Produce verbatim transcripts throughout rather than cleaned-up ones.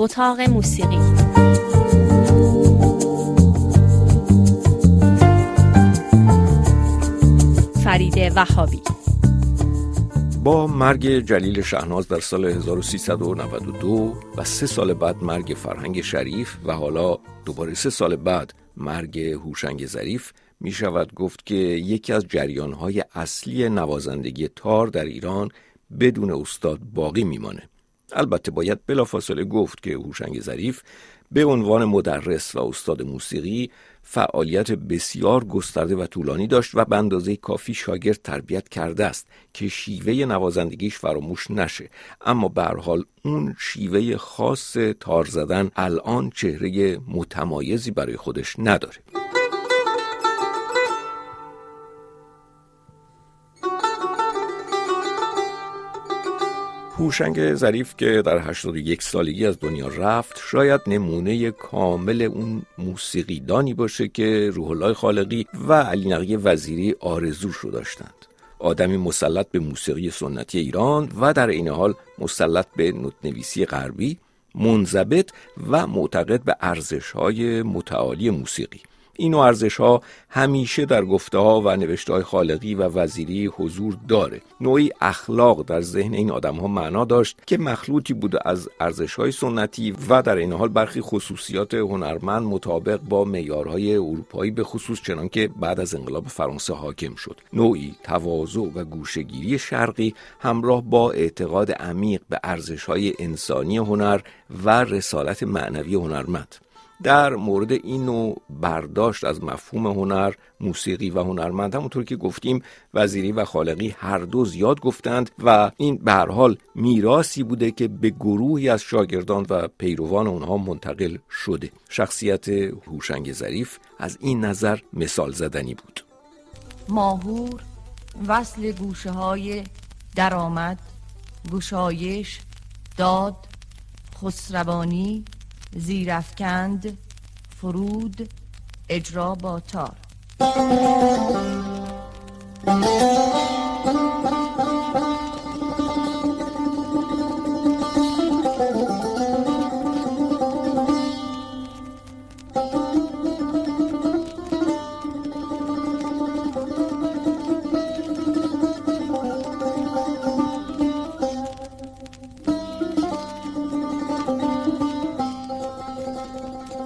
اتاق موسیقی. فریده وهابی. با مرگ جلیل شهناز در سال هزار و سیصد و نود و دو و سه سال بعد مرگ فرهنگ شریف و حالا دوباره سه سال بعد مرگ هوشنگ ظریف می شود گفت که یکی از جریان‌های اصلی نوازندگی تار در ایران بدون استاد باقی میمانه. البته باید بلافاصله گفت که هوشنگ ظریف به عنوان مدرس و استاد موسیقی فعالیت بسیار گسترده و طولانی داشت و به اندازه کافی شاگرد تربیت کرده است که شیوه نوازندگیش فراموش نشه، اما به هر حال اون شیوه خاص تار زدن الان چهره متمایزی برای خودش نداره. هوشنگ ظریف که در هشتاد و یک سالگی از دنیا رفت شاید نمونه کامل اون موسیقیدانی باشه که روح الله خالقی و علی نقی وزیری آرزوش رو داشتند. آدمی مسلط به موسیقی سنتی ایران و در این حال مسلط به نت‌نویسی غربی، منضبط و معتقد به ارزش‌های متعالی موسیقی. این ارزش‌ها همیشه در گفته‌ها و نوشته‌های خالقی و وزیری حضور داره. نوعی اخلاق در ذهن این آدم‌ها معنا داشت که مخلوطی بود از ارزش‌های سنتی و در این حال برخی خصوصیات هنرمند مطابق با معیارهای اروپایی، به خصوص چنان که بعد از انقلاب فرانسه حاکم شد. نوعی تواضع و گوشه‌گیری شرقی همراه با اعتقاد عمیق به ارزش‌های انسانی هنر و رسالت معنوی هنرمند. در مورد این نوع برداشت از مفهوم هنر، موسیقی و هنرمند همونطور که گفتیم وزیری و خالقی هر دو زیاد گفتند و این به هر حال میراثی بوده که به گروهی از شاگردان و پیروان اونها منتقل شده. شخصیت هوشنگ ظریف از این نظر مثال زدنی بود. ماهور وصل گوشه های درآمد، گشایش، داد، خسروانی، زیرفکند، فرود، اجرا با تار.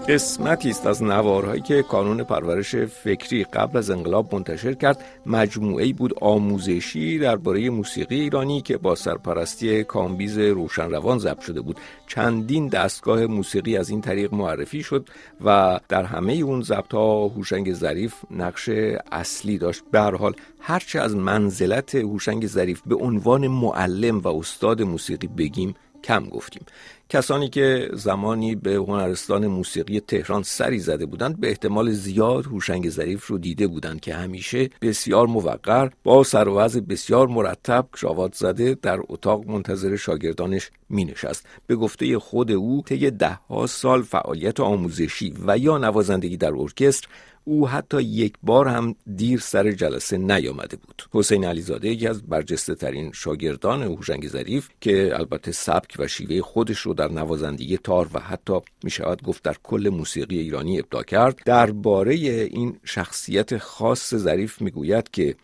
قسمتی است از نوارهایی که کانون پرورش فکری قبل از انقلاب منتشر کرد. مجموعه‌ای بود آموزشی درباره موسیقی ایرانی که با سرپرستی کامبیز روشن روان ضبط شده بود. چندین دستگاه موسیقی از این طریق معرفی شد و در همه اون ضبط‌ها هوشنگ ظریف نقش اصلی داشت. به هر حال هرچه از منزلت هوشنگ ظریف به عنوان معلم و استاد موسیقی بگیم کم گفتیم. کسانی که زمانی به هنرستان موسیقی تهران سری زده بودند به احتمال زیاد هوشنگ ظریف رو دیده بودند که همیشه بسیار موقر با سر و وضع بسیار مرتب کراوات زده در اتاق منتظر شاگردانش می نشست. به گفته خود او طی ده ها سال فعالیت آموزشی و یا نوازندگی در ارکستر او حتی یک بار هم دیر سر جلسه نیامده بود. حسین علیزاده یکی از برجسته ترین شاگردان هوشنگ ظریف که البته سبک و شیوه خودش رو در نوازندگی تار و حتی می شود گفت در کل موسیقی ایرانی ابداع کرد، درباره این شخصیت خاص ظریف می گوید که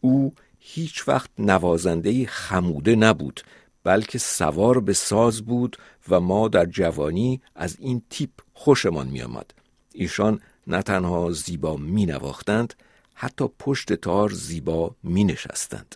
او هیچ وقت نوازنده‌ای خموده نبود، بلکه سوار به ساز بود و ما در جوانی از این تیپ خوشمان می آمد. ایشان نه تنها زیبا می نواختند، حتی پشت تار زیبا می نشستند.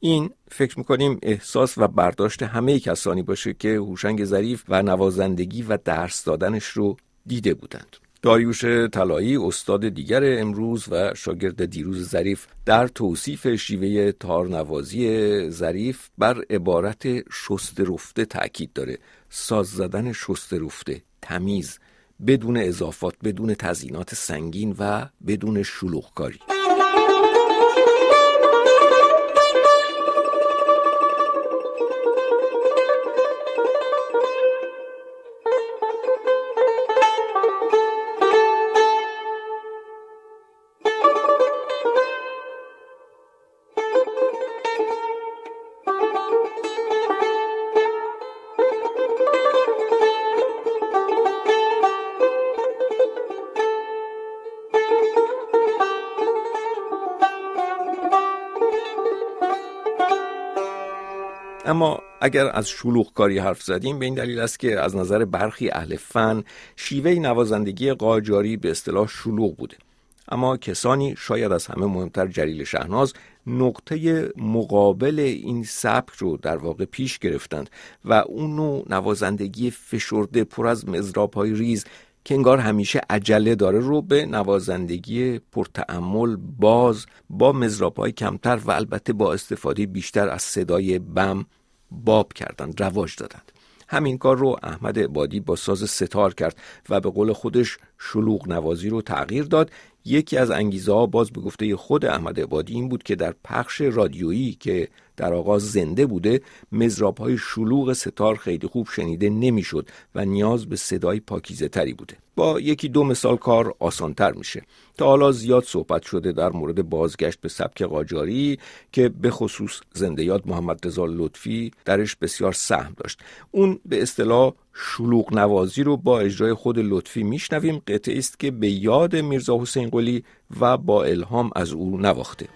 این فکر می‌کنیم احساس و برداشت همه کسانی باشه که هوشنگ ظریف و نوازندگی و درس دادنش رو دیده بودند. داریوش طلایی استاد دیگر امروز و شاگرد دیروز ظریف در توصیف شیوه تارنوازی ظریف بر عبارت شست رفته تأکید داره. ساز زدن شست رفته، تمیز، بدون اضافات، بدون تزیینات سنگین و بدون شلوغکاری. اما اگر از شلوغکاری حرف زدیم به این دلیل است که از نظر برخی اهل فن شیوه نوازندگی قاجاری به اصطلاح شلوغ بوده. اما کسانی شاید از همه مهمتر جلیل شهناز نقطه مقابل این سبک رو در واقع پیش گرفتند و اون نوع نوازندگی فشرده پر از مضراب‌های ریز که انگار همیشه عجله داره رو به نوازندگی پرتأمل باز با مضراب‌های کمتر و البته با استفاده بیشتر از صدای بم باب کردند، رواج دادند. همین کار رو احمد عبادی با ساز ستار کرد و به قول خودش شلوغ نوازی رو تغییر داد. یکی از انگیزه ها باز به گفته خود احمد عبادی این بود که در پخش رادیویی که در آغاز زنده بوده مضراب های شلوغ ستار خیلی خوب شنیده نمیشد و نیاز به صدای پاکیزه تری بوده. با یکی دو مثال کار آسان تر میشه. تا حالا زیاد صحبت شده در مورد بازگشت به سبک قاجاری که به خصوص زنده یاد محمد رضا لطفی درش بسیار سهم داشت. اون به اصطلاح شلوغ نوازی رو با اجرای خود لطفی میشنویم. قطعه است که به یاد میرزا حسین قلی و با الهام از او نواخته.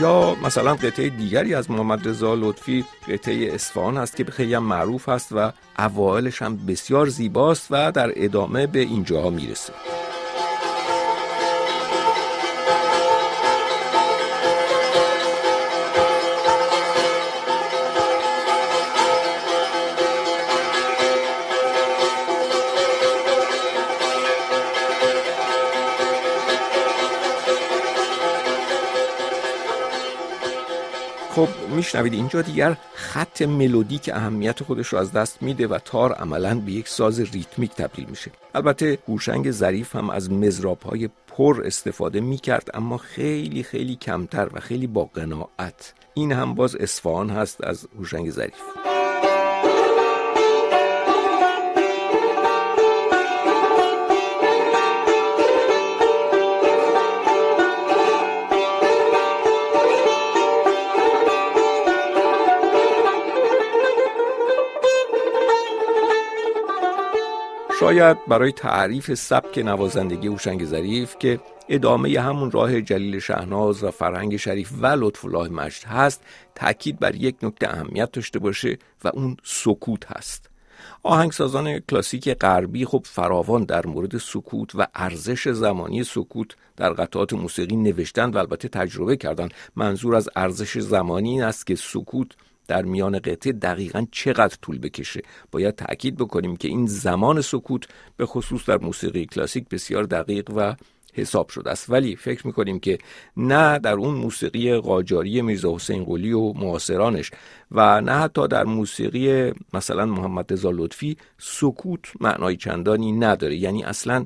یا مثلا قطعه دیگری از محمد رضا لطفی قطعه اصفهان است که خیلی هم معروف است و اوائلش هم بسیار زیباست و در ادامه به اینجاها میرسه. خب میشنوید اینجا دیگر خط ملودیک اهمیت خودش رو از دست میده و تار عملاً به یک ساز ریتمیک تبدیل میشه. البته هوشنگ ظریف هم از مضراب‌های پر استفاده میکرد اما خیلی خیلی کمتر و خیلی با قناعت. این هم باز اصفهان هست از هوشنگ ظریف. شاید برای تعریف سبک نوازندگی هوشنگ ظریف که ادامه همون راه جلیل شهناز و فرهنگ شریف و لطف الله مجد هست تأکید بر یک نکته اهمیت داشته باشه و اون سکوت هست. آهنگسازان کلاسیک غربی خب فراوان در مورد سکوت و ارزش زمانی سکوت در قطعات موسیقی نوشتند و البته تجربه کردند. منظور از ارزش زمانی این است که سکوت در میان قطعه دقیقاً چقدر طول بکشه. باید تأکید بکنیم که این زمان سکوت به خصوص در موسیقی کلاسیک بسیار دقیق و حساب شده است، ولی فکر می‌کنیم که نه در اون موسیقی قاجاری میرزا حسین قلی و معاصرانش و نه حتی در موسیقی مثلا محمد رضا لطفی سکوت معنای چندانی نداره، یعنی اصلاً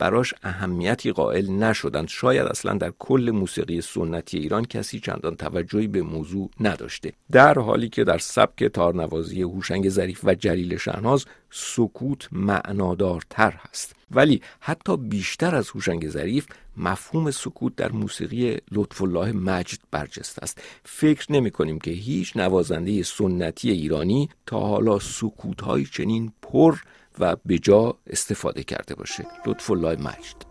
براش اهمیتی قائل نشدند. شاید اصلا در کل موسیقی سنتی ایران کسی چندان توجهی به موضوع نداشته، در حالی که در سبک تارنوازی هوشنگ ظریف و جلیل شهناز سکوت معنادارتر هست. ولی حتی بیشتر از هوشنگ ظریف مفهوم سکوت در موسیقی لطف الله مجد برجسته است. فکر نمی کنیم که هیچ نوازنده سنتی ایرانی تا حالا سکوت‌های چنین پر و به جا استفاده کرده باشه. لطف الله مجد.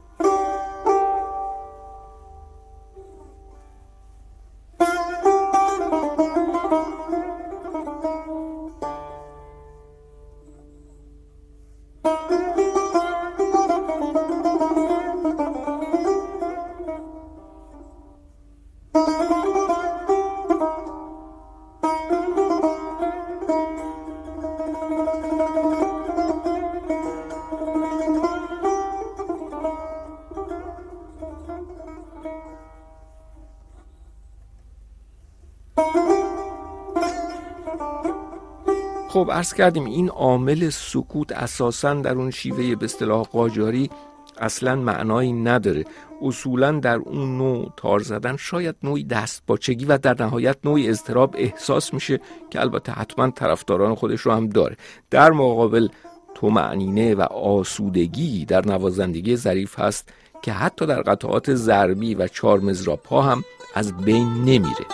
خب عرض کردیم این عامل سکوت اساساً در اون شیوه به اصطلاح قاجاری اصلاً معنایی نداره. اصولاً در اون نوع تار زدن شاید نوعی دستپاچگی و در نهایت نوعی اضطراب احساس میشه که البته حتماً طرفداران خودش رو هم داره. در مقابل تومعنینه و آسودگی در نوازندگی ظریف هست که حتی در قطعات ضربی و چار مزراپ ها هم از بین نمیره.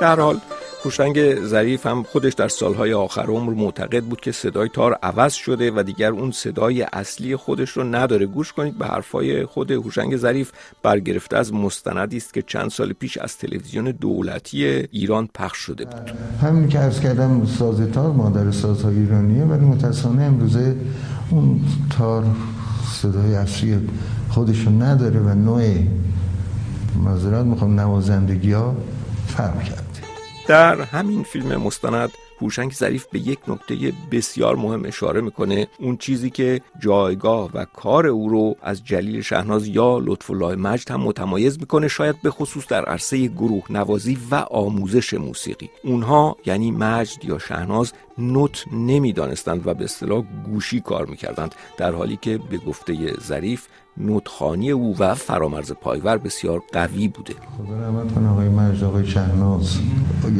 در حال هوشنگ ظریف هم خودش در سالهای آخر عمر معتقد بود که صدای تار عوض شده و دیگر اون صدای اصلی خودش رو نداره. گوش کنید به حرفای خود هوشنگ ظریف برگرفته از مستندی است که چند سال پیش از تلویزیون دولتی ایران پخش شده بود. همین که عرض کردم ساز تار مادر سازهای ایرانیه، ولی متأسفانه امروزه اون تار صدای اصلی خودش رو نداره و نوع معذرت میخوام نوازندگی‌ها فرق کرده. در همین فیلم مستند هوشنگ ظریف به یک نکته بسیار مهم اشاره میکنه، اون چیزی که جایگاه و کار او رو از جلیل شهناز یا لطف الله مجد هم متمایز میکنه، شاید به خصوص در عرصه گروه نوازی و آموزش موسیقی. اونها یعنی مجد یا شهناز نوت نمیدانستند و به اصطلاح گوشی کار میکردند، در حالی که به گفته ظریف نوتخوانی او و فرامرز پایور بسیار قوی بوده. خدا رحمت کنه آقای مجد، آقای شهناز.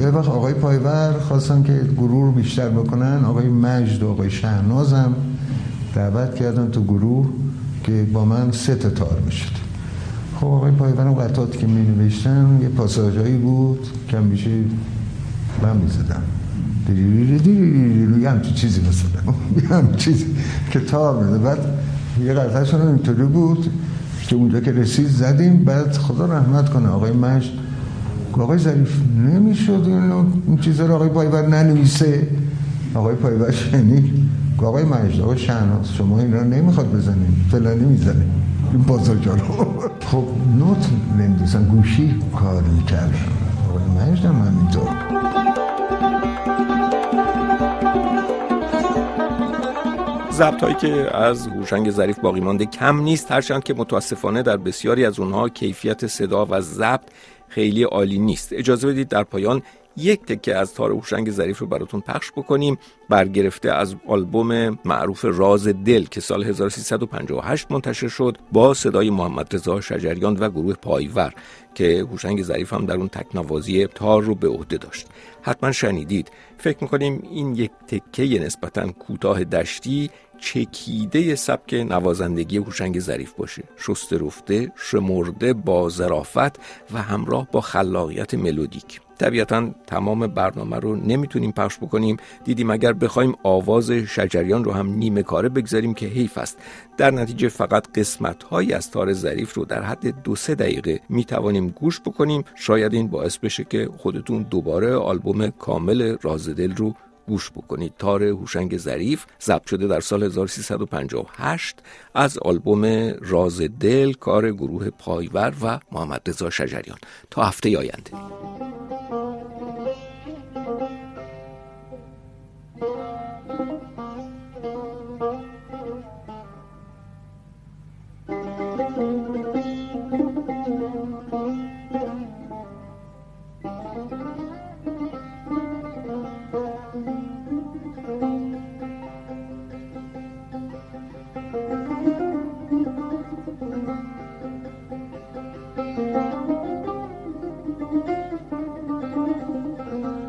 یه وقت آقای پایور خواستن که گروه رو بیشتر بکنن، آقای مجد و آقای شهناز هم دعوت کردن تو گروه که با من سه تا تار بشد. خب آقای پایور هم قطعاتی که می نوشتم یه پاساژایی بود که همیشه من می زدم دیری دیری یه همچی چیزی بسدم یه همچی چیزی که تار میده. بعد یه قطعشون هم اینطوری بود که اونجا که رسید زدیم. بعد خدا رحمت کنه آقای مجد، آقای ظریف نمیشد این چیزا رو آقای پایور ننویسه. آقای پایور شنید، آقای مجد، آقای شهناز، شما این رو نمیخواد بزنیم، فلانی میزنیم این بازاجا رو. خب نوت نمیدوستن، گوشی کار میکرد. آقای مجد هم همینطور. ضبط‌هایی که از هوشنگ ظریف باقی مانده کم نیست، هرچند که متاسفانه در بسیاری از اونها کیفیت صدا و ضبط خیلی عالی نیست. اجازه بدید در پایان یک تکه از تار هوشنگ ظریف رو براتون پخش بکنیم، برگرفته از آلبوم معروف راز دل که سال هزار و سیصد و پنجاه و هشت منتشر شد با صدای محمد رضا شجریان و گروه پایور که هوشنگ ظریف هم در اون تکنوازی تار رو به عهده داشت. حتما شنیدید. فکر می‌کنیم این یک تکه نسبتاً کوتاه دشتی چکیده سبک نوازندگی هوشنگ ظریف باشه، شسته رفته، شمرده، با ظرافت و همراه با خلاقیت ملودیک. طبیعتاً تمام برنامه رو نمیتونیم پخش بکنیم، دیدیم اگر بخوایم آواز شجریان رو هم نیمه کاره بگذاریم که حیف است. در نتیجه فقط قسمت‌هایی از تار ظریف رو در حد دو سه دقیقه میتوانیم گوش بکنیم. شاید این باعث بشه که خودتون دوباره آلبوم کامل راز دل رو گوش بکنید. تار هوشنگ ظریف ضبط شده در سال هزار و سیصد و پنجاه و هشت از آلبوم راز دل کار گروه پایور و محمد رضا شجریان. تا هفته آینده. Thank you.